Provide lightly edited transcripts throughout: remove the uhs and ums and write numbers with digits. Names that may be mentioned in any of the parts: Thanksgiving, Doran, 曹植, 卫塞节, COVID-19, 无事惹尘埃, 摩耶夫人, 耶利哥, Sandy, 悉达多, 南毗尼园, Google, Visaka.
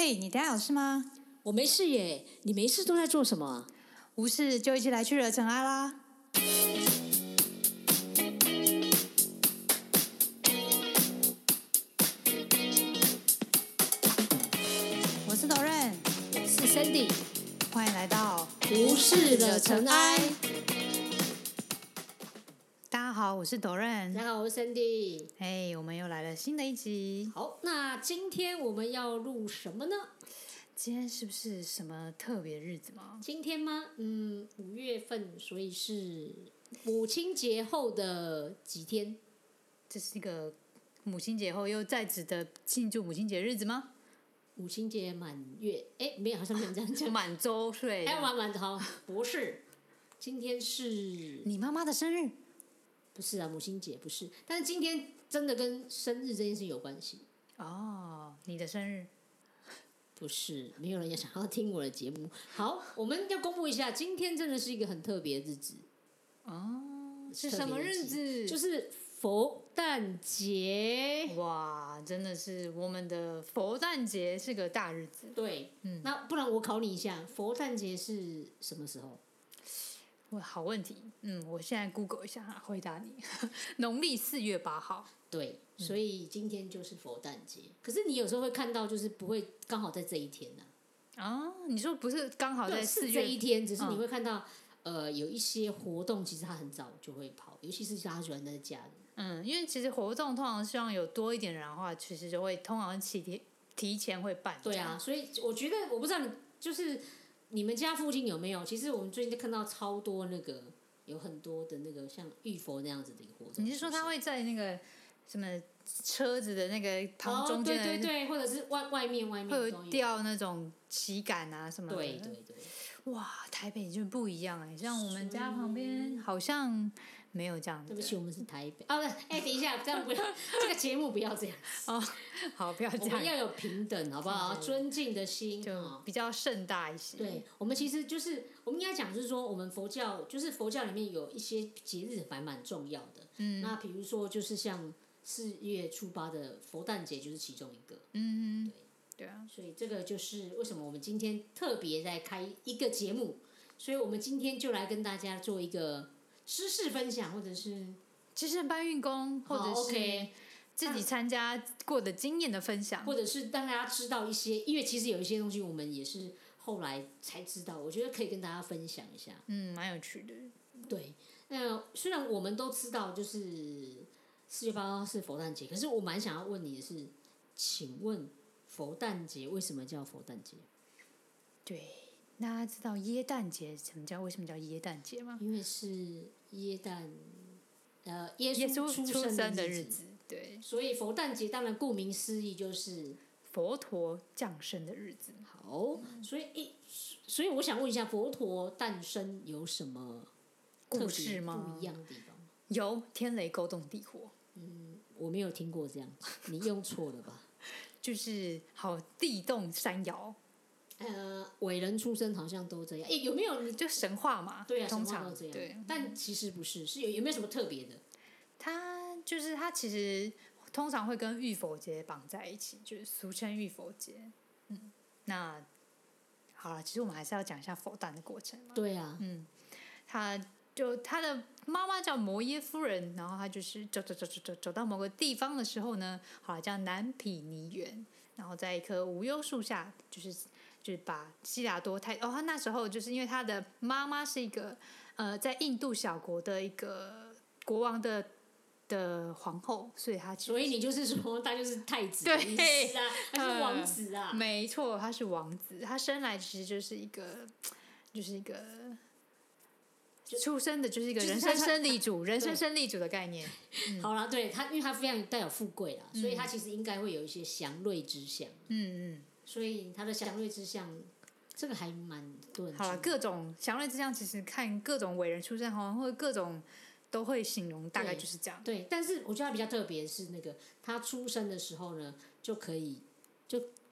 嘿，你等下有事吗？我没事耶，你没事都在做什么？无事就一起来去惹尘埃啦。我是 Doran， 我是 Sandy， 欢迎来到无事惹尘埃。大家好，我是 Doran。大家好，我是 Sandy。嘿，我们又来了新的一集。好，那今天我们要录什么呢？今天是不是什么特别日子吗？今天吗？5月份，所以是母亲节后的几天。这是一个母亲节后又在职的庆祝母亲节日子吗？母亲节满月，没有，好像没有这样讲。满周岁，好，不是。今天是你妈妈的生日？不是啊，母亲节不是，但是今天真的跟生日这件事有关系。哦，你的生日。不是，没有人也想要听我的节目。好，我们要公布一下，今天真的是一个很特别的日子。哦，是什么日子？就是佛诞节。哇，真的是我们的佛诞节是个大日子。对，那不然我考你一下，佛诞节是什么时候？好问题，我现在 Google 一下回答你。农历4月8号。对，所以今天就是佛诞节。可是你有时候会看到，就是不会刚好在这一天啊，你说不是刚好在4月？对，是这一天，只是你会看到，有一些活动其实他很早就会跑，尤其是他喜欢在家里。因为其实活动通常希望有多一点人的话，其实就会通常提前会办。对啊，所以我觉得我不知道你就是。你们家附近有没有？其实我们最近就看到超多那个，有很多的那个像浴佛那样子的一个活动。你是说他会在那个什么车子的那个旁中间？对对对，或者是外面会有掉那种旗杆啊什么的。对对对。哇，台北就不一样，像我们家旁边好像没有这样子。对不起，我们是台北。等一下，这样不要，这个节目不要这样。哦，好，不要这样。我们要有平等，好不好？尊敬的心，就比较盛大一些。对，我们其实就是，我们应该讲就是说，我们佛教就是佛教里面有一些节日蛮重要的。那比如说就是像4月初8的佛诞节就是其中一个。对啊。所以这个就是为什么我们今天特别在开一个节目，所以我们今天就来跟大家做一个。知识分享，或者是其实搬运工，或者是自己参加过的经验的分享，或者是让大家知道一些，因为其实有一些东西我们也是后来才知道，我觉得可以跟大家分享一下。蛮有趣的。对，那虽然我们都知道就是4月8号是佛诞节，可是我蛮想要问你的是，请问佛诞节为什么叫佛诞节？对。大家知道耶诞节为什么叫耶诞节吗？因为是耶稣出生的日子，对。所以佛诞节当然顾名思义就是佛陀降生的日子。好，所以我想问一下，佛陀诞生有什么故事吗？不一样的地方？有，天雷勾动地火。我没有听过这样，你用错了吧？就是好，地动山摇。伟人出生好像都这样，有没有就神话嘛？对啊，通常神话都这样。对，但其实不是，是有没有什么特别的？它其实通常会跟浴佛节绑在一起，就是俗称浴佛节。那好了，其实我们还是要讲一下佛诞的过程嘛。对啊，他的妈妈叫摩耶夫人，然后他就是走到某个地方的时候呢，好了，叫南毗尼园，然后在一棵无忧树下，就是把悉达多他那时候就是因为他的妈妈是一个在印度小国的一个国王的皇后，所以你就是说他就是太子的意思啊，他是王子啊，没错，他是王子，他生来其实就是一个出生的就是一个人生胜利组，人生胜利组的概念。好啦，对他，因为他非常带有富贵啦，所以他其实应该会有一些祥瑞之象。所以他的祥瑞之象，这个还蛮多人。好了，各种祥瑞之象，其实看各种伟人出生，好像会各种都会形容，大概就是这样。对，但是我觉得他比较特别是那个他出生的时候呢，就可以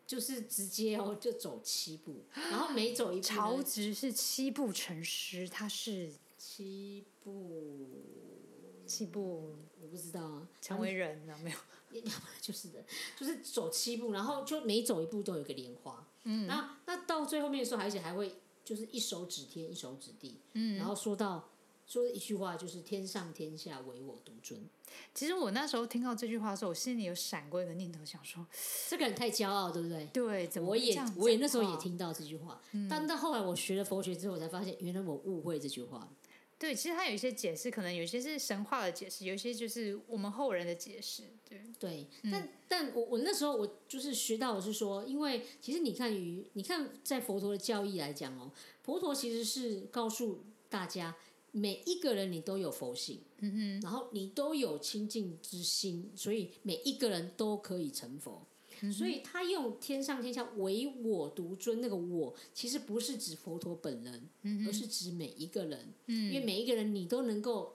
就是直接就走7步，然后每走一步，曹植是7步成诗，他是7步，我不知道啊，成为人了没有？就是走7步，然后就每走1步都有一个莲花。嗯，那到最后面的时候，而且还会就是一手指天，一手指地。嗯，然后说一句话，就是天上天下唯我独尊。其实我那时候听到这句话的时候，我心里有闪过一个念头，想说这个人太骄傲，对不对？对，怎么我也那时候也听到这句话，但到后来我学了佛学之后，我才发现原来我误会这句话。对，其实它有一些解释，可能有些是神话的解释，有一些就是我们后人的解释。对、但我那时候我就是学到，我是说，因为其实你看在佛陀的教义来讲哦，佛陀其实是告诉大家，每一个人你都有佛性，然后你都有清净之心，所以每一个人都可以成佛。所以他用天上天下唯我独尊，那个我其实不是指佛陀本人，而是指每一个人。因为每一个人你都能够，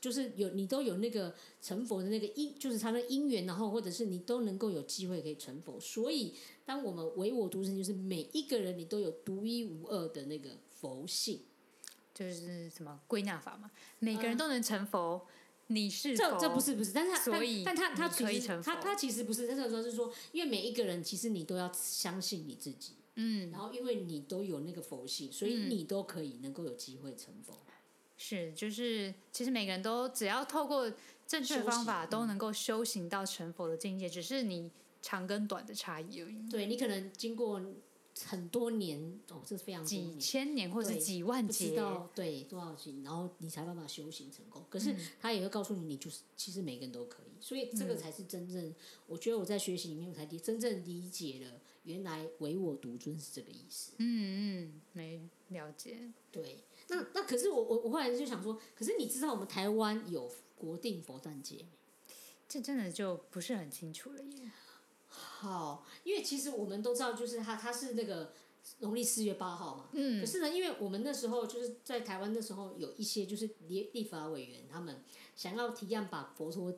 就是你都有那个成佛的那个因，就是他的因缘，然后或者是你都能够有机会可以成佛。所以当我们唯我独尊，就是每一个人你都有独一无二的那个佛性，就是什么归纳法嘛，每个人都能成佛。你是佛，这不是，但是他可以成佛，他其实不是，那时候是说，因为每一个人其实你都要相信你自己，然后因为你都有那个佛性，所以你都可以能够有机会成佛。是，就是其实每个人都只要透过正确的方法，都能够修行到成佛的境界，只是你长跟短的差异而已。对，你可能经过很多年，哦，这非常多年，几千年或者几万劫，不知道对多少劫，然后你才办法修行成功。可是他也会告诉你，你就是其实每个人都可以。所以这个才是真正，我觉得我在学习里面，我才真正理解了原来唯我独尊是这个意思。没了解。对，那可是我后来就想说，可是你知道我们台湾有国定佛诞节，这真的就不是很清楚了耶。好，因为其实我们都知道，就是他是那个农历4月8号嘛。可是呢，因为我们那时候就是在台湾那时候有一些就是立法委员他们想要提案把佛陀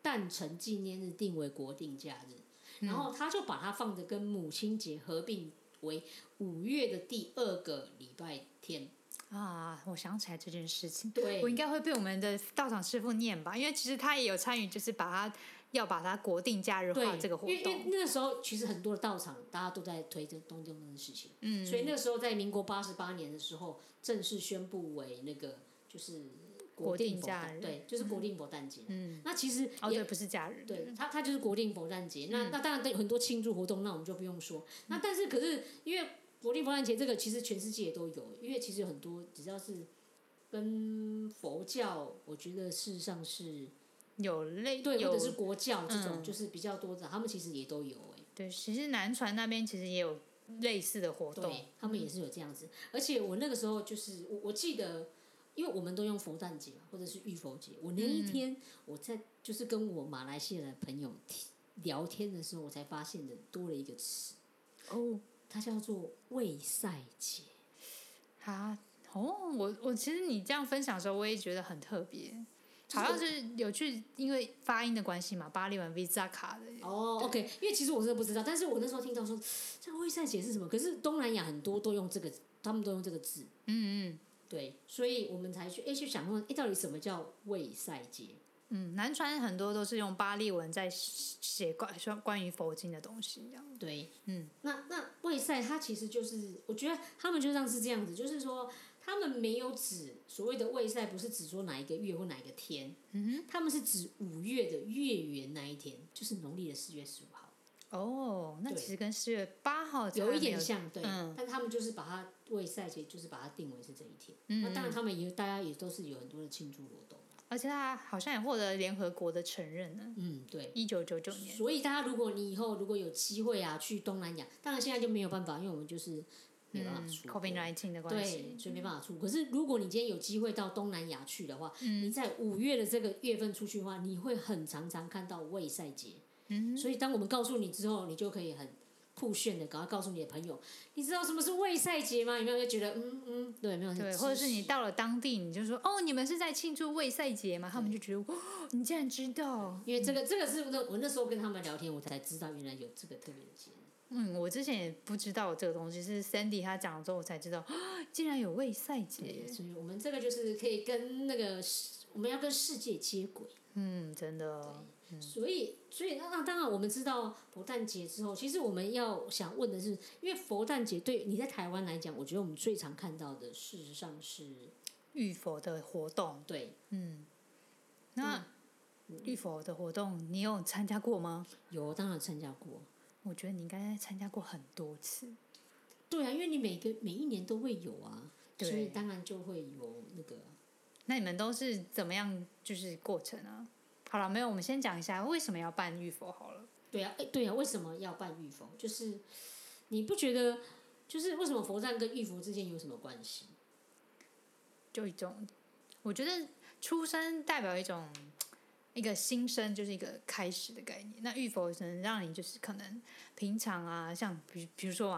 诞辰纪念日定为国定假日，然后他就把它放着跟母亲节合并为5月的第2个礼拜天。啊，我想起来这件事情。对，我应该会被我们的道场师父念吧，因为其实他也有参与，就是把它国定假日化这个活动。因为那个时候其实很多的道场大家都在推着东京那个事情，所以那个时候在民国88年的时候正式宣布为那个就是国定假日，对，就是国定佛诞节。那其实也对，不是假日，对，它就是国定佛诞节。那当然有很多庆祝活动，那我们就不用说。那但是可是因为国定佛诞节这个其实全世界也都有，因为其实有很多只要是跟佛教，我觉得事实上是有类，对，或者是国教这种就是比较多的，他们其实也都有。对，其实南传那边其实也有类似的活动，对，他们也是有这样子。而且我那个时候就是我记得，因为我们都用佛诞节或者是浴佛节，我那一天我在就是跟我马来西亚的朋友聊天的时候，我才发现的多了一个词哦。它叫做卫塞节。我其实你这样分享的时候，我也觉得很特别，好像是有去因为发音的关系嘛，巴利文 Visaka 的。哦 ，OK， 因为其实我真的不知道，但是我那时候听到说这卫塞节是什么，可是东南亚很多都用这个，他们都用这个字。对，所以我们才去想问，到底什么叫卫塞节？南传很多都是用巴利文在写关于佛经的东西。对，那卫塞它其实就是，我觉得他们就像是这样子，就是说他们没有指所谓的卫塞，不是指说哪一个月或哪一个天，他们是指5月的月圆那一天，就是农历的4月15号。哦，那其实跟4月8号有一点像，对，但他们就是把它卫塞节，就是把它定为是这一天。那当然，他们大家也都是有很多的庆祝活动。而且他好像也获得联合国的承认呢。对，1999年。所以大家，如果有机会去东南亚，当然现在就没有办法，因为我们就是没办法出COVID-19 的关系，对，所以没办法出。可是如果你今天有机会到东南亚去的话，你在5月的这个月份出去的话，你会很常常看到卫塞节。所以当我们告诉你之后，你就可以很酷炫的赶快告诉你的朋友，你知道什么是卫塞节吗？有没有觉得对，没有对，或者是你到了当地，你就说哦，你们是在庆祝卫塞节吗？他们就觉得哇，你竟然知道！因为这个是我那时候跟他们聊天，我才知道原来有这个特别的节日。我之前也不知道这个东西，是 Sandy 他讲了之后我才知道，竟然有卫塞节。所以我们这个就是可以跟我们要跟世界接轨。真的。所以那当然我们知道佛诞节之后，其实我们要想问的是，因为佛诞节对你在台湾来讲，我觉得我们最常看到的事实上是浴佛的活动。对，嗯，那浴佛的活动你有参加过吗？有，当然参加过。我觉得你应该参加过很多次。对啊，因为你每一年都会有啊，所以当然就会有那个。那你们都是怎么样就是过程啊？好了，没有，我们先讲一下为什么要办浴佛好了。对啊，对啊，为什么要办浴佛？就是你不觉得，就是为什么佛诞跟浴佛之间有什么关系？就一种，我觉得出生代表一个新生，就是一个开始的概念。那浴佛能让你就是可能平常啊，像比如说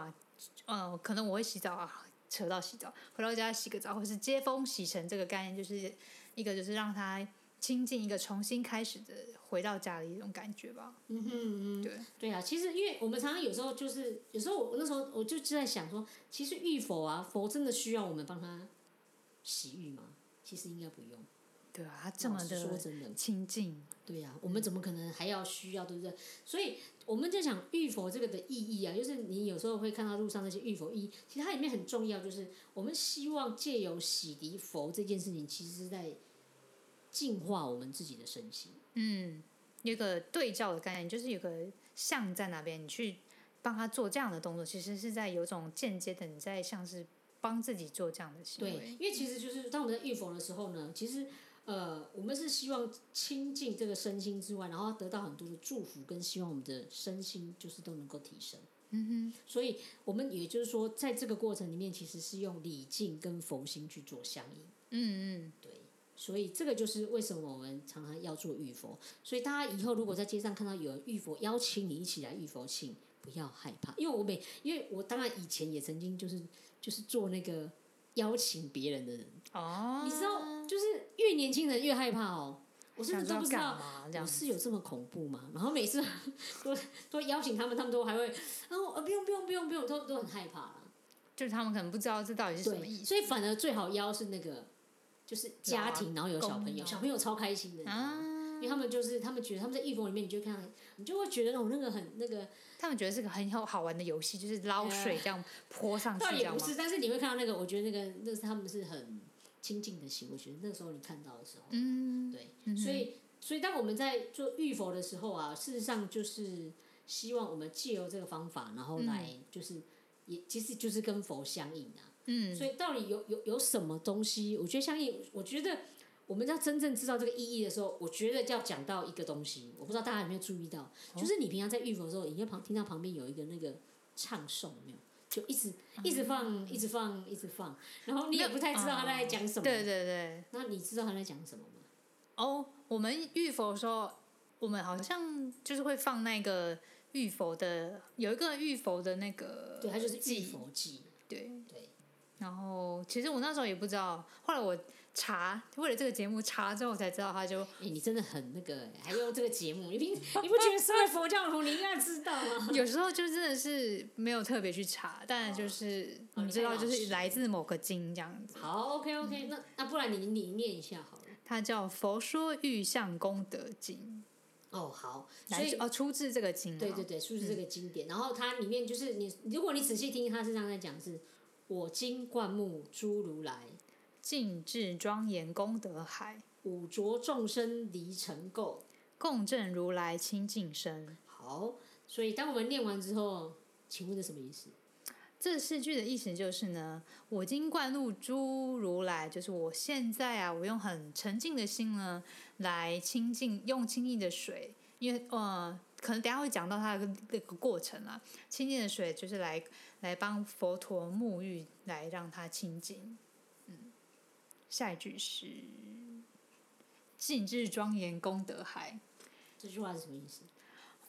啊，可能我会洗澡啊，扯到洗澡，回到家洗个澡，或是接风洗尘这个概念，就是一个就是让它亲近一个重新开始的回到家的一种感觉吧。嗯哼嗯，对对啊，其实因为我们常常有时候就是有时候我那时候我就在想说，其实浴佛啊，佛真的需要我们帮他洗浴吗？其实应该不用。对啊，他这么的亲近。对啊，我们怎么可能还要需要，对不对？所以我们在想浴佛这个的意义啊，就是你有时候会看到路上那些浴佛衣，其实它里面很重要，就是我们希望借由洗涤佛这件事情，其实是在净化我们自己的身心。嗯，有一个对照的概念，就是有个像在那边，你去帮他做这样的动作，其实是在有种间接的，你在像是帮自己做这样的行为。对，因为其实就是当我们在浴佛的时候呢，其实我们是希望亲近这个身心之外，然后得到很多的祝福，跟希望我们的身心就是都能够提升。嗯哼，所以我们也就是说，在这个过程里面，其实是用礼敬跟佛心去做相应。嗯嗯，对，所以这个就是为什么我们常常要做浴佛。所以大家以后如果在街上看到有人浴佛，邀请你一起来浴佛，请不要害怕，因为我当然以前也曾经就是做那个邀请别人的人。哦，你知道，就是越年轻人越害怕哦。我真的都不知道我是有这么恐怖吗？然后每次都邀请他们，他们都还会，然后不用，都很害怕啦。就是他们可能不知道这到底是什么意思，所以反而最好邀是那个就是家庭，然后有小朋友，小朋友超开心的啊。因为他们就是他们觉得他们在浴佛里面，你就会觉得那个很那个，他们觉得是个很好玩的游戏，就是捞水这样泼上去，这样吗？倒也不是，但是你会看到那个，我觉得那是他们是很亲近的行为。我觉得那时候你看到的时候，嗯，对，嗯、所以当我们在做浴佛的时候啊，事实上就是希望我们借由这个方法，然后来就是、也其实就是跟佛相应啊。嗯，所以到底有什么东西？我觉得相应，我觉得。我们要真正知道这个意义的时候，我觉得要讲到一个东西，我不知道大家有没有注意到，就是你平常在浴佛的时候，你会听到旁边有一个那个唱诵，没有？就一直放，然后你也不太知道他在讲什么。对对对。那你知道他在讲什么吗？哦，我们浴佛的时候，我们好像就是会放那个浴佛的，有一个浴佛的那个，对，它就是浴佛记，对对。然后其实我那时候也不知道，后来我查，为了这个节目查之后才知道，他就你真的很那个，还用这个节目，你不觉得身为佛教徒你应该知道吗？有时候就真的是没有特别去查，但就是你知道，就是来自某个经这样子。好 ，OK， 那不然你念一下好了。它叫《佛说浴相功德经》。哦，好，所以出自这个经，对对对，出自这个经典。然后它里面就是你，如果你仔细听，它是这样在讲是。我今灌木诸如来，净智庄严功德海，五浊众生离尘垢，共振如来清净身。好，所以当我们念完之后，请问这什么意思？这四句的意思就是呢，我今灌木诸如来，就是我现在啊，我用很沉静的心呢，来清净，用清净的水，因为可能等一下会讲到它的那个过程啦。清净的水就是来帮佛陀沐浴，来让它清净。嗯，下一句是净智庄严功德海。这句话是什么意思？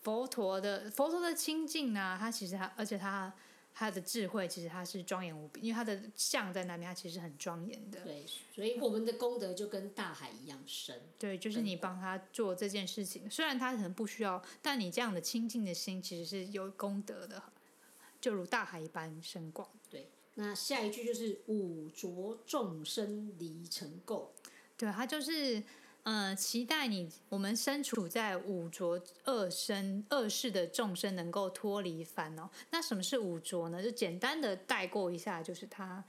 佛陀的清净呢，它其实而且它的智慧其实它是庄严无比，因为它的相在那边，它其实很庄严的。对，所以我们的功德就跟大海一样深。对，就是你帮他做这件事情，虽然他可能不需要，但你这样的清净的心其实是有功德的，就如大海一般深广。对，那下一句就是五浊众生离尘垢。对，它就是期待我们身处在五浊恶世的众生能够脱离烦恼。那什么是五浊呢？就简单的带过一下，就是它，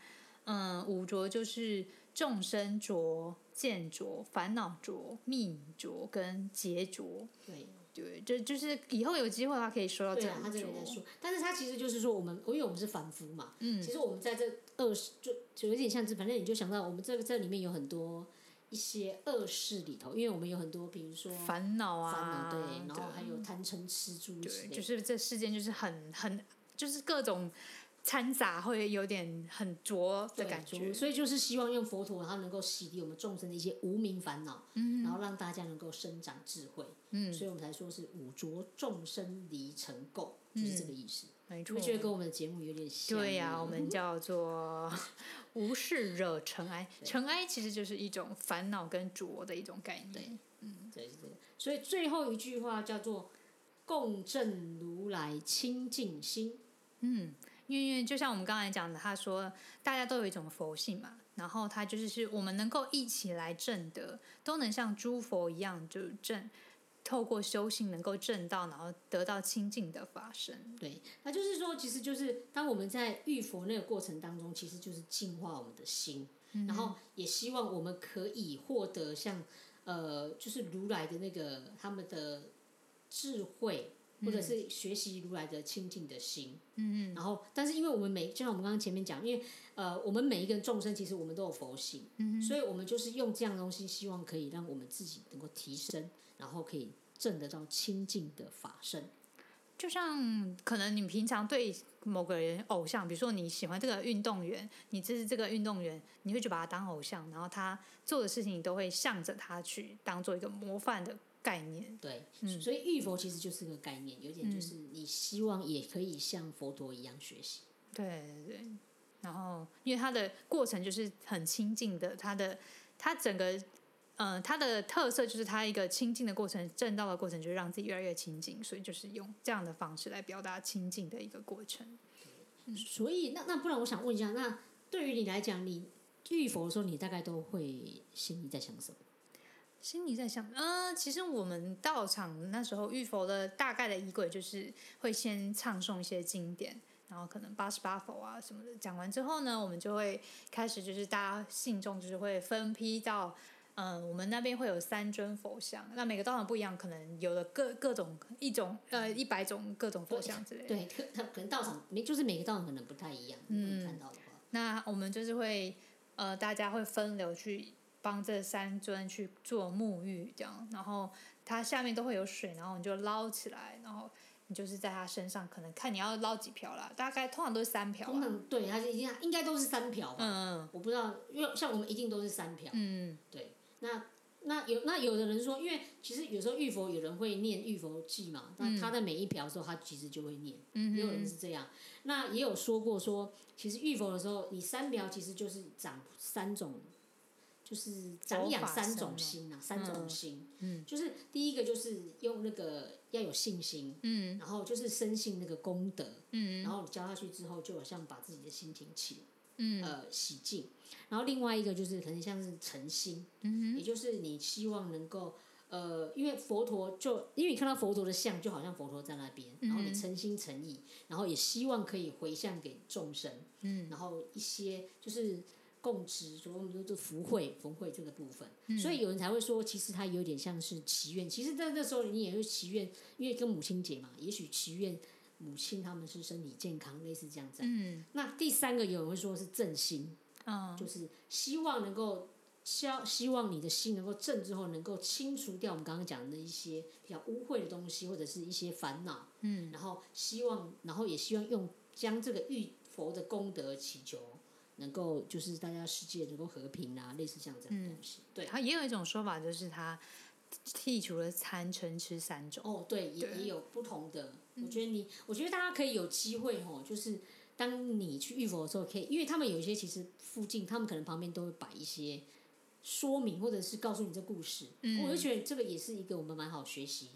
五浊就是众生浊、见浊、烦恼浊、命浊跟劫浊。对。对，就是以后有机会的话可以说到这样。对、啊，他这里在说，但是他其实就是说我们，因为我们是凡夫嘛，其实我们在这恶世就有点像，反正你就想到我们这里面有很多一些恶世里头，因为我们有很多，比如说烦恼啊，对，然后还有贪嗔痴诸之类，就是这世间就是很就是各种掺杂，会有点很浊的感觉，所以就是希望用佛陀，它能够洗涤我们众生的一些无明烦恼，然后让大家能够生长智慧，所以我们才说是五浊众生离尘垢，就是这个意思。没错，我觉得跟我们的节目有点像。对呀、我们叫做无事惹尘埃，尘埃其实就是一种烦恼跟浊的一种概念。对，对，是这个。所以最后一句话叫做共振如来清净心。因为就像我们刚才讲的，他说大家都有一种佛性嘛，然后他就是我们能够一起来证得，都能像诸佛一样，就透过修行能够证到，然后得到清净的法身。对，那就是说，其实就是当我们在遇佛那个过程当中，其实就是净化我们的心，然后也希望我们可以获得像就是如来的那个他们的智慧。或者是学习如来的清净的心，然后但是因为我们就像我们刚刚前面讲，因为我们每一个众生其实我们都有佛性，所以我们就是用这样的东西，希望可以让我们自己能够提升，然后可以证得到清净的法身。就像可能你平常对某个人偶像，比如说你喜欢这个运动员，你支持这个运动员，你会去把他当偶像，然后他做的事情你都会向着他去当做一个模范的概念。对，所以遇佛其实就是个概念，有点就是你希望也可以像佛陀一样学习。对对对，然后因为他的过程就是很清净的，他整个他的特色就是他一个清净的过程，证道的过程就是让自己越来越清净，所以就是用这样的方式来表达清净的一个过程。所以那不然我想问一下，那对于你来讲，你遇佛的时候，你大概都会心里在想什么？心里在想，其实我们道场那时候遇佛的大概的仪轨就是会先唱诵一些经典，然后可能88佛啊什么的讲完之后呢，我们就会开始就是大家信众就是会分批到，我们那边会有3尊佛像，那每个道场不一样，可能有的各种一种100种各种佛像之类的。对，可能道场就是每个道场可能不太一样，看到的话，那我们就是会大家会分流去。帮这3尊去做沐浴，这样，然后它下面都会有水，然后你就捞起来，然后你就是在它身上，可能看你要捞几瓢啦，大概通常都是3瓢啦。对，它应该都是3瓢吧。我不知道，因为像我们一定都是3瓢。对，那有的人说，因为其实有时候浴佛有人会念浴佛记嘛，那他在每一瓢的时候，他其实就会念，也有人是这样。那也有说过说，其实浴佛的时候，你3瓢其实就是长3种。就是长养3种心啊，3种心，就是第一个就是用那个要有信心，然后就是深信那个功德，然后你教下去之后，就好像把自己的心情洗净。然后另外一个就是可能像是诚心，也就是你希望能够因为佛陀就因为你看到佛陀的像，就好像佛陀在那边，然后你诚心诚意，然后也希望可以回向给众生，然后一些就是。供职，所以我们都是福慧这个部分，所以有人才会说，其实它有点像是祈愿。其实在那时候，你也会祈愿，因为跟母亲节嘛，也许祈愿母亲他们是身体健康，类似这样子。那第三个有人会说是正心，就是希望能够希望你的心能够正之后，能够清除掉我们刚刚讲的一些比较污秽的东西，或者是一些烦恼。然后也希望将这个遇佛的功德祈求。能够就是大家世界能够和平啊，类似像这样的东西。对，他也有一种说法，就是他剔除了贪嗔痴3种。哦，对，也有不同的。我觉得大家可以有机会就是当你去遇佛的时候，可以，因为他们有一些其实附近，他们可能旁边都会摆一些说明，或者是告诉你这故事。我就觉得这个也是一个我们蛮好学习，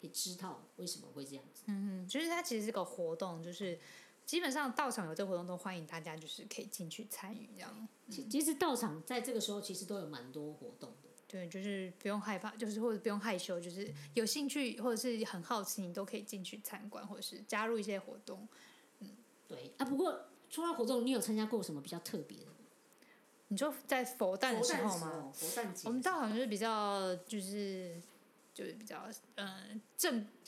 可以知道为什么会这样子。就是它其实是个活动，就是。基本上道场有这活动都欢迎大家，就是可以进去参与这样。其实道场在这个时候其实都有蛮多活动的，对，就是不用害怕，就是或者不用害羞，就是有兴趣或者是很好奇，你都可以进去参观，或者是加入一些活动。嗯，对啊。不过除了活动，你有参加过什么比较特别的？你说在佛诞的时候吗？佛诞节，我们倒好像是比较就是比较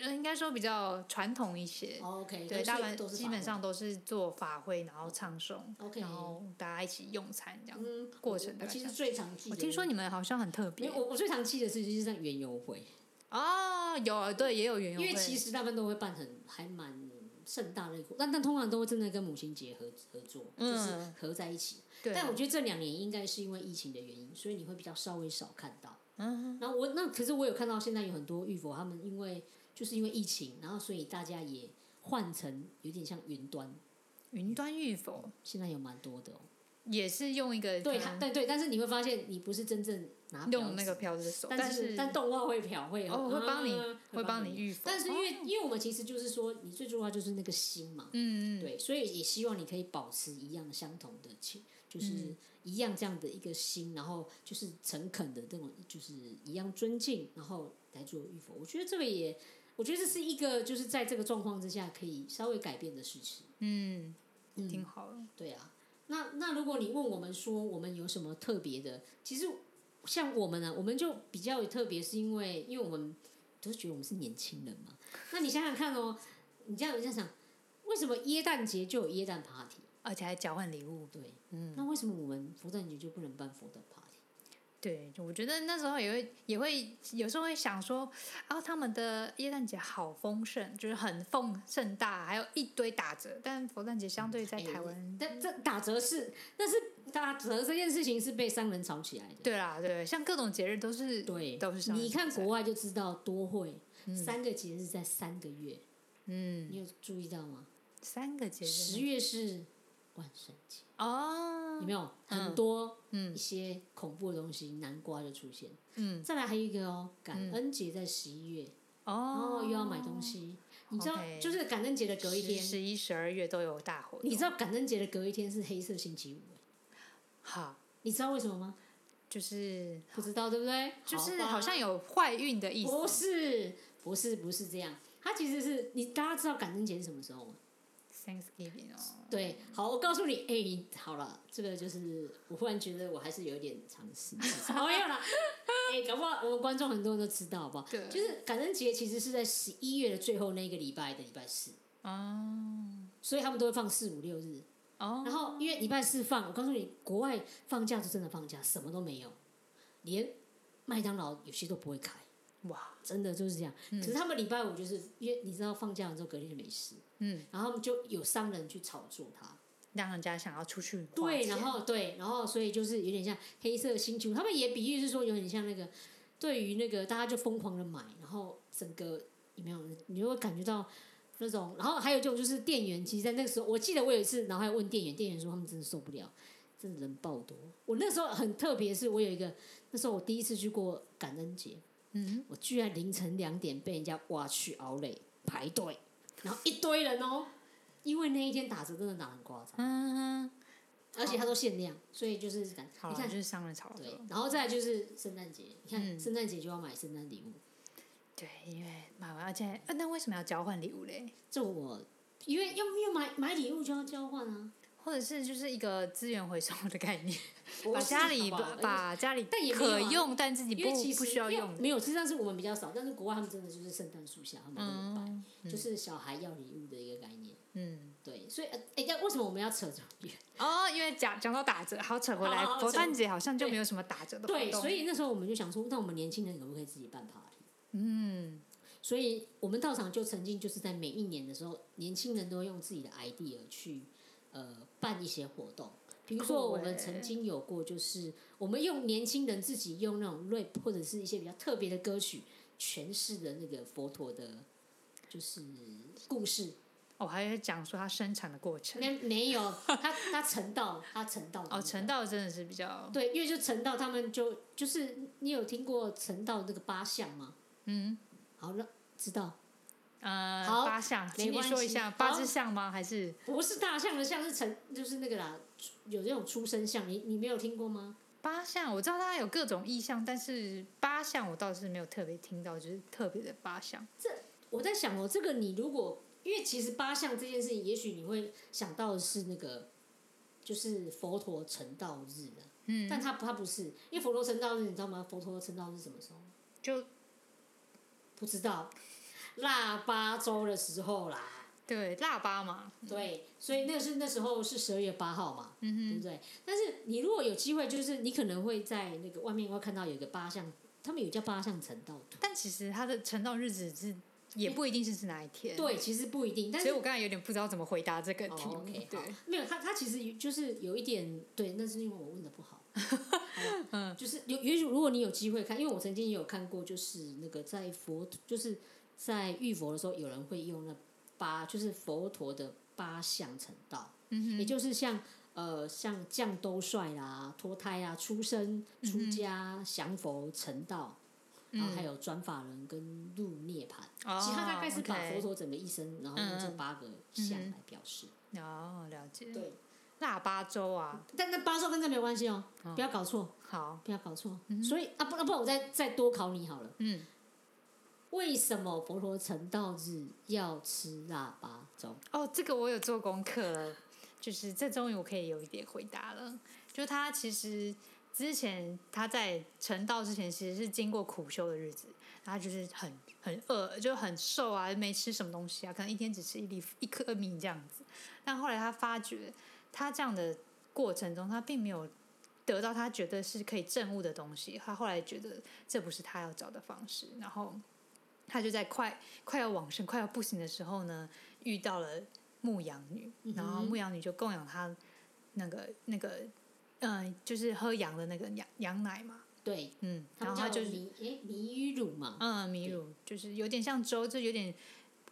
应该说比较传统一些。Oh, OK， 对，大家基本上都是做法会，然后唱诵， okay. 然后大家一起用餐这样。嗯，过程大概这样。我其实最常记得，我听说你们好像很特别。我最常记得就是在园游会。哦，有，对，也有园游会。因为其实大部分都会办还蛮盛大的一个，但通常都会真的跟母亲节合作，就是合在一起。对。但我觉得这两年应该是因为疫情的原因，所以你会比较稍微少看到。嗯，然后可是我有看到现在有很多浴佛，他们因为疫情，然后所以大家也换成有点像云端浴佛，现在有蛮多的哦，也是用一个对，但是你会发现你不是真正拿用那个瓢子手，但动画会瓢会哦，会帮你浴佛，但是因为我们其实就是说你最重要就是那个心嘛，嗯，对，所以也希望你可以保持一样相同的情。就是一样这样的一个心，然后就是诚恳的这种，就是一样尊敬，然后来做浴佛。我觉得这个也，我觉得这是一个就是在这个状况之下可以稍微改变的事情。嗯，挺好的。对啊，那如果你问我们说我们有什么特别的，其实像我们呢，我们就比较特别，是因为我们都觉得我们是年轻人嘛。那你想想看哦，你这样想，为什么耶诞节就有耶诞 party？而且还交换礼物，对，嗯，那为什么我们佛诞节就不能办佛诞 party？ 对，我觉得那时候也会有时候会想说，啊，他们的耶诞节好丰盛，就是很盛大，还有一堆打折，但佛诞节相对在台湾，这打折这件事情是被商人炒起来的，对啦，对，像各种节日都是商人，你看国外就知道多会，3个节日在3个月，嗯，你有注意到吗？3个节日，10月是万圣节哦，有没有很多一些恐怖的东西？南瓜就出现，嗯，再来还有一个哦，感恩节在11月哦，然后又要买东西，你知道，就是感恩节的隔一天，11、12月都有大活动。你知道感恩节的隔一天是黑色星期五，好，你知道为什么吗？就是不知道对不对？就是好像有坏运的意思，不是这样，它其实是你大家知道感恩节是什么时候吗？Thanksgiving 哦，对，好，我告诉你，哎，好了，这个就是我忽然觉得我还是有点常识，好有了，哎，搞不好我们观众很多人都知道，好不好？对，就是感恩节其实是在11月的最后那个礼拜的礼拜四哦，所以他们都会放4、5、6日哦，然后因为礼拜四放，我告诉你，国外放假就真的放假，什么都没有，连麦当劳有些都不会开。哇，真的就是这样。可是他们礼拜五就是因为你知道放假的时候隔天没事，嗯，然后他们就有商人去炒作它，让人家想要出去花钱。对，然后所以就是有点像黑色星期五，他们也比喻是说有点像那个，对于那个大家就疯狂的买，然后整个有没有你就会感觉到那种，然后还有这种就是店员，其实在那个时候，我记得我有一次，然后还问店员说他们真的受不了。真的人爆多。我那时候很特别，是我有一个那时候我第一次去过感恩节。嗯，我居然凌晨2点被人家挖去熬累排队，然后一堆人哦，因为那一天打折真的打很夸张，嗯，而且它都限量，所以就是你看就是商人炒作，对，然后再来就是圣诞节，你看圣诞节就要买圣诞礼物，对，因为买完而且那为什么要交换礼物嘞？这我因为要买礼物就要交换啊。或者是就是一个资源回收的概念，把家里可用但自己不需要用，没有，其实上是我们比较少，但是国外他们真的就是圣诞树下他们都摆，就是小孩要礼物的一个概念。嗯，对，所以为什么我们要扯这么远？哦，因为讲到打折，好扯回来，佛诞节好像就没有什么打折的活动。对，所以那时候我们就想说，那我们年轻人可不可以自己办 party？ 嗯，所以我们道场就曾经就是在每一年的时候，年轻人都用自己的 idea 去。办一些活动，比如说我们曾经有过，就是我们用年轻人自己用那种 rap 或者是一些比较特别的歌曲诠释的那个佛陀的，就是故事。哦，还有讲说他生产的过程。没有，他成道，他成道。哦，成道真的是比较对，因为就成道，他们就是你有听过成道那个八项吗？嗯，好了，知道。八象，请你说一下，八只象吗？还是不是大象的象是就是那个啦，有这种出生象，你没有听过吗？ 8项，我知道它有各种意象，但是8项我倒是没有特别听到，就是特别的8项。这我在想哦，这个你如果因为其实8项这件事情，也许你会想到的是那个就是佛陀成道日啊，嗯，但它不是，因为佛陀成道日你知道吗？佛陀成道日什么时候？就不知道，腊八粥的时候啦。对，腊八嘛，对，所以那时候是12月8号嘛，嗯，对不对？但是你如果有机会，就是你可能会在那个外面会看到有一个8项，他们有叫8项成道图，但其实它的成道日子是也不一定是哪一天，对，其实不一定。但是所以我刚才有点不知道怎么回答这个题目，okay， 对，没有，它其实就是有一点，对，那是因为我问的不好。嗯，就是也许如果你有机会看，因为我曾经也有看过，就是那个就是在浴佛的时候，有人会用那。就是佛陀的8项成道，嗯，也就是像降兜率啦、脱胎啦、出生、出家、降佛、成道，嗯，然后还有转法轮跟入涅槃，哦，其实他大概是把佛陀整个一生，哦，然后用这8个项来表示。哦，了解。对，腊八粥啊，但那8粥跟这没有关系哦，不要搞错。好，不要搞错。嗯，所以不然我再多考你好了。嗯。为什么佛陀成道日要吃腊八粥？哦，这个我有做功课了，就是这终于我可以有一点回答了。就他其实之前他在成道之前其实是经过苦修的日子，他就是很饿，就很瘦啊，没吃什么东西啊，可能一天只吃一颗米这样子。但后来他发觉，他这样的过程中，他并没有得到他觉得是可以证悟的东西。他后来觉得这不是他要找的方式，然后。他就在快要往生、快要不行的时候呢，遇到了牧羊女，然后牧羊女就供养他就是喝羊的那个羊奶嘛。对，嗯，然后他就是米乳嘛，嗯，米乳就是有点像粥，就有点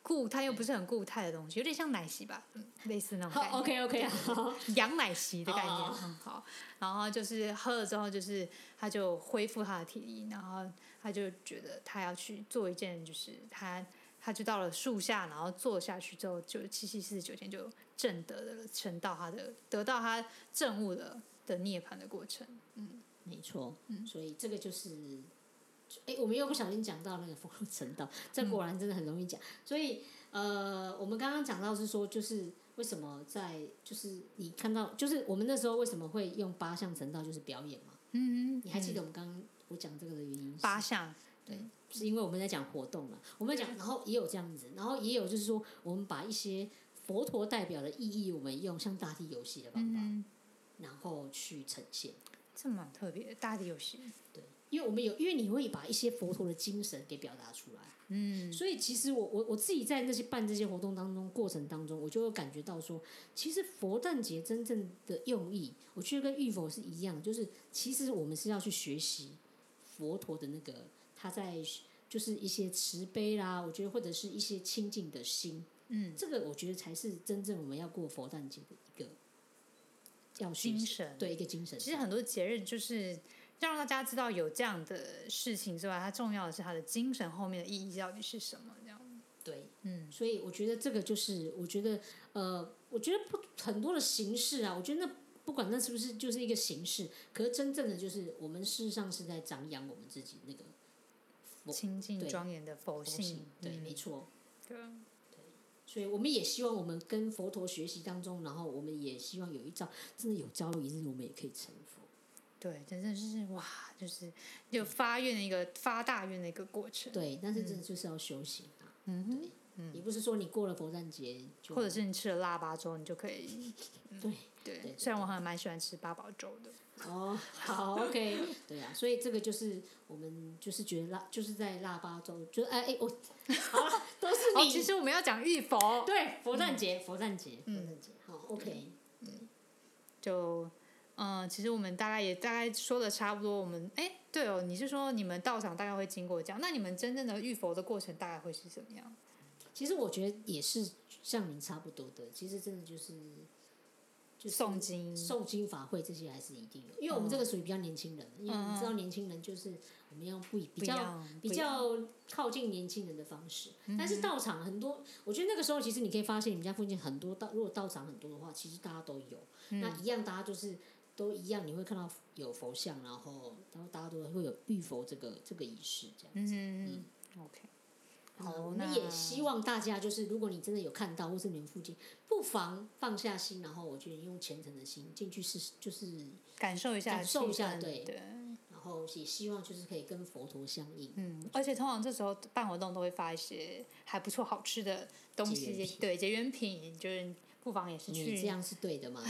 固态又不是很固态的东西，有点像奶昔吧，嗯，类似那种概念。OK， 好，羊奶昔的概念，很好。然后就是喝了之后，就是他就恢复他的体力，然后。他就觉得他要去做一件，就是他就到了树下，然后坐下去之后，就749天就证得了成道，得到他证悟的涅槃的过程。嗯，没错。嗯，所以这个就是，我们又不小心讲到那个佛陀成道，这果然真的很容易讲。所以我们刚刚讲到是说，就是为什么就是你看到，就是我们那时候为什么会用8项成道，就是表演嘛。嗯，你还记得我们刚刚？我讲这个的原因是8项，对，是因为我们在讲活动了，我们在讲，然后也有这样子，然后也有就是说，我们把一些佛陀代表的意义，我们用像大地游戏的方法，然后去呈现，这蛮特别的大地游戏。对，因为你会把一些佛陀的精神给表达出来，嗯，所以其实我自己在办这些活动当中过程当中，我就会感觉到说，其实佛诞节真正的用意，我觉得跟浴佛是一样，就是其实我们是要去学习。佛陀的那个，他在就是一些慈悲啦，我觉得或者是一些清净的心，嗯，这个我觉得才是真正我们要过佛诞节的一个要精神，对，一个精神。其实很多节日就是让大家知道有这样的事情之外，它重要的是它的精神后面的意义到底是什么，这样。对，嗯，所以我觉得这个就是，我觉得很多的形式啊，我觉得那。不管那是不是就是一个形式，可是真正的就是我们事实上是在张扬我们自己那个清净庄严的佛性，对，没错，对，所以我们也希望我们跟佛陀学习当中，然后我们也希望有一朝真的有朝一日我们也可以成佛，对，真的是哇，就是有发愿的一个发大愿的一个过程，对，但是真的就是要修行啊，嗯，对，嗯，也不是说你过了佛诞节，或者是你吃了腊八粥，你就可以，对。对，虽然我还蛮喜欢吃八宝粥的。哦，好 ，OK， 对啊，所以这个就是我们就是觉得就是在腊八粥，就是我好了，都是你。哦，其实我们要讲浴佛，对，佛诞节，嗯，好 ，OK， 对，就其实我们大概说的差不多，我们对哦，你是说你们到场大概会经过这样，那你们真正的浴佛的过程大概会是什么样？其实我觉得也是像你差不多的，其实真的就是。诵经法会这些还是一定有，因为我们这个属于比较年轻人，因为你知道年轻人就是我们要比较靠近年轻人的方式，但是道场很多，我觉得那个时候其实你可以发现你们家附近很多如果道场很多的话，其实大家都有，那一样大家就是都一样，你会看到有佛像，然后大家都会有浴佛这个仪式这样子。嗯 ，OK。好，我们也希望大家就是，如果你真的有看到，或是你们附近，不妨放下心，然后我觉得用虔诚的心进去是就是感受一下，对。然后也希望就是可以跟佛陀相应。嗯，而且通常这时候办活动都会发一些还不错好吃的东西，对，结缘品就是。不妨也是去，你这样是对的吗？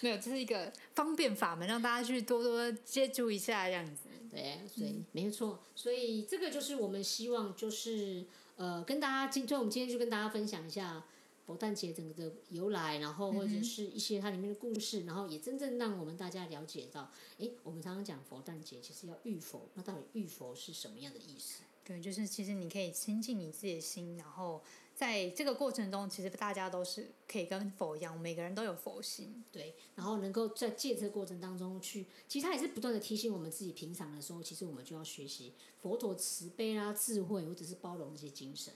没有，这是一个方便法门，让大家去多多接触一下这样子。对，所以、没错，所以这个就是我们希望，就是跟大家，所以我们今天就跟大家分享一下佛诞节整个的由来，然后或者是一些它里面的故事，然后也真正让我们大家了解到，我们常常讲佛诞节其实要浴佛，那到底浴佛是什么样的意思？对，就是其实你可以亲近你自己的心，然后。在这个过程中，其实大家都是可以跟佛一样，每个人都有佛性，对。然后能够在借这个过程当中去，其实他也是不断的提醒我们自己，平常的时候，其实我们就要学习佛陀慈悲啦、智慧或者是包容这些精神，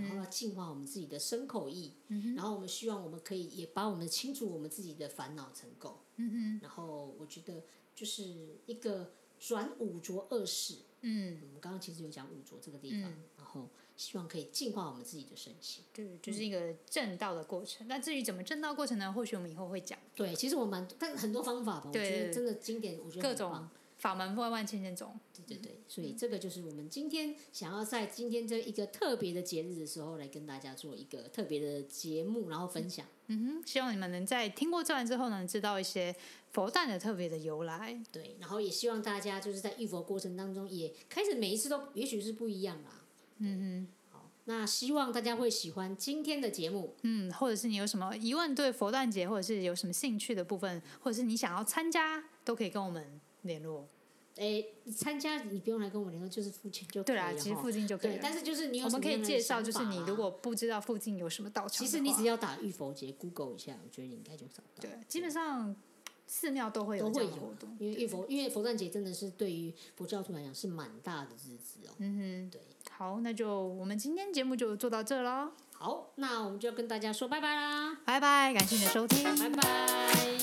然后要净化我们自己的身口意，然后我们希望我们可以也把我们清除我们自己的烦恼尘垢，然后我觉得就是一个转五浊恶世。我们刚刚其实有讲五浊这个地方，然后希望可以净化我们自己的身心，对，就是一个正道的过程。那至于怎么正道过程呢？或许我们以后会讲。对，其实我蛮，但很多方法吧，我觉得真的经典，我觉得很棒，各种法门万万千千种。对，所以这个就是我们今天想要在今天这一个特别的节日的时候，来跟大家做一个特别的节目，然后分享。希望你们能在听过这段之后呢，知道一些佛诞的特别的由来。对，然后也希望大家就是在浴佛过程当中，也开始每一次都也许是不一样啦。好，那希望大家会喜欢今天的节目。或者是你有什么疑问对佛诞节，或者是有什么兴趣的部分，或者是你想要参加，都可以跟我们联络。参加你不用来跟我们联络，就是附近就可以了。对啊，其实附近就可以了。对，但是就是你有什么我们可以介绍，就是你如果不知道附近有什么道场的话，其实你只要打浴佛节 Google 一下，我觉得你应该就找到。对，基本上寺庙都会有这样的活动，因为佛诞节真的是对于佛教徒来讲是蛮大的日子哦。对。好，那就我们今天节目就做到这了。好，那我们就要跟大家说拜拜啦，拜拜，感谢你的收听，拜拜。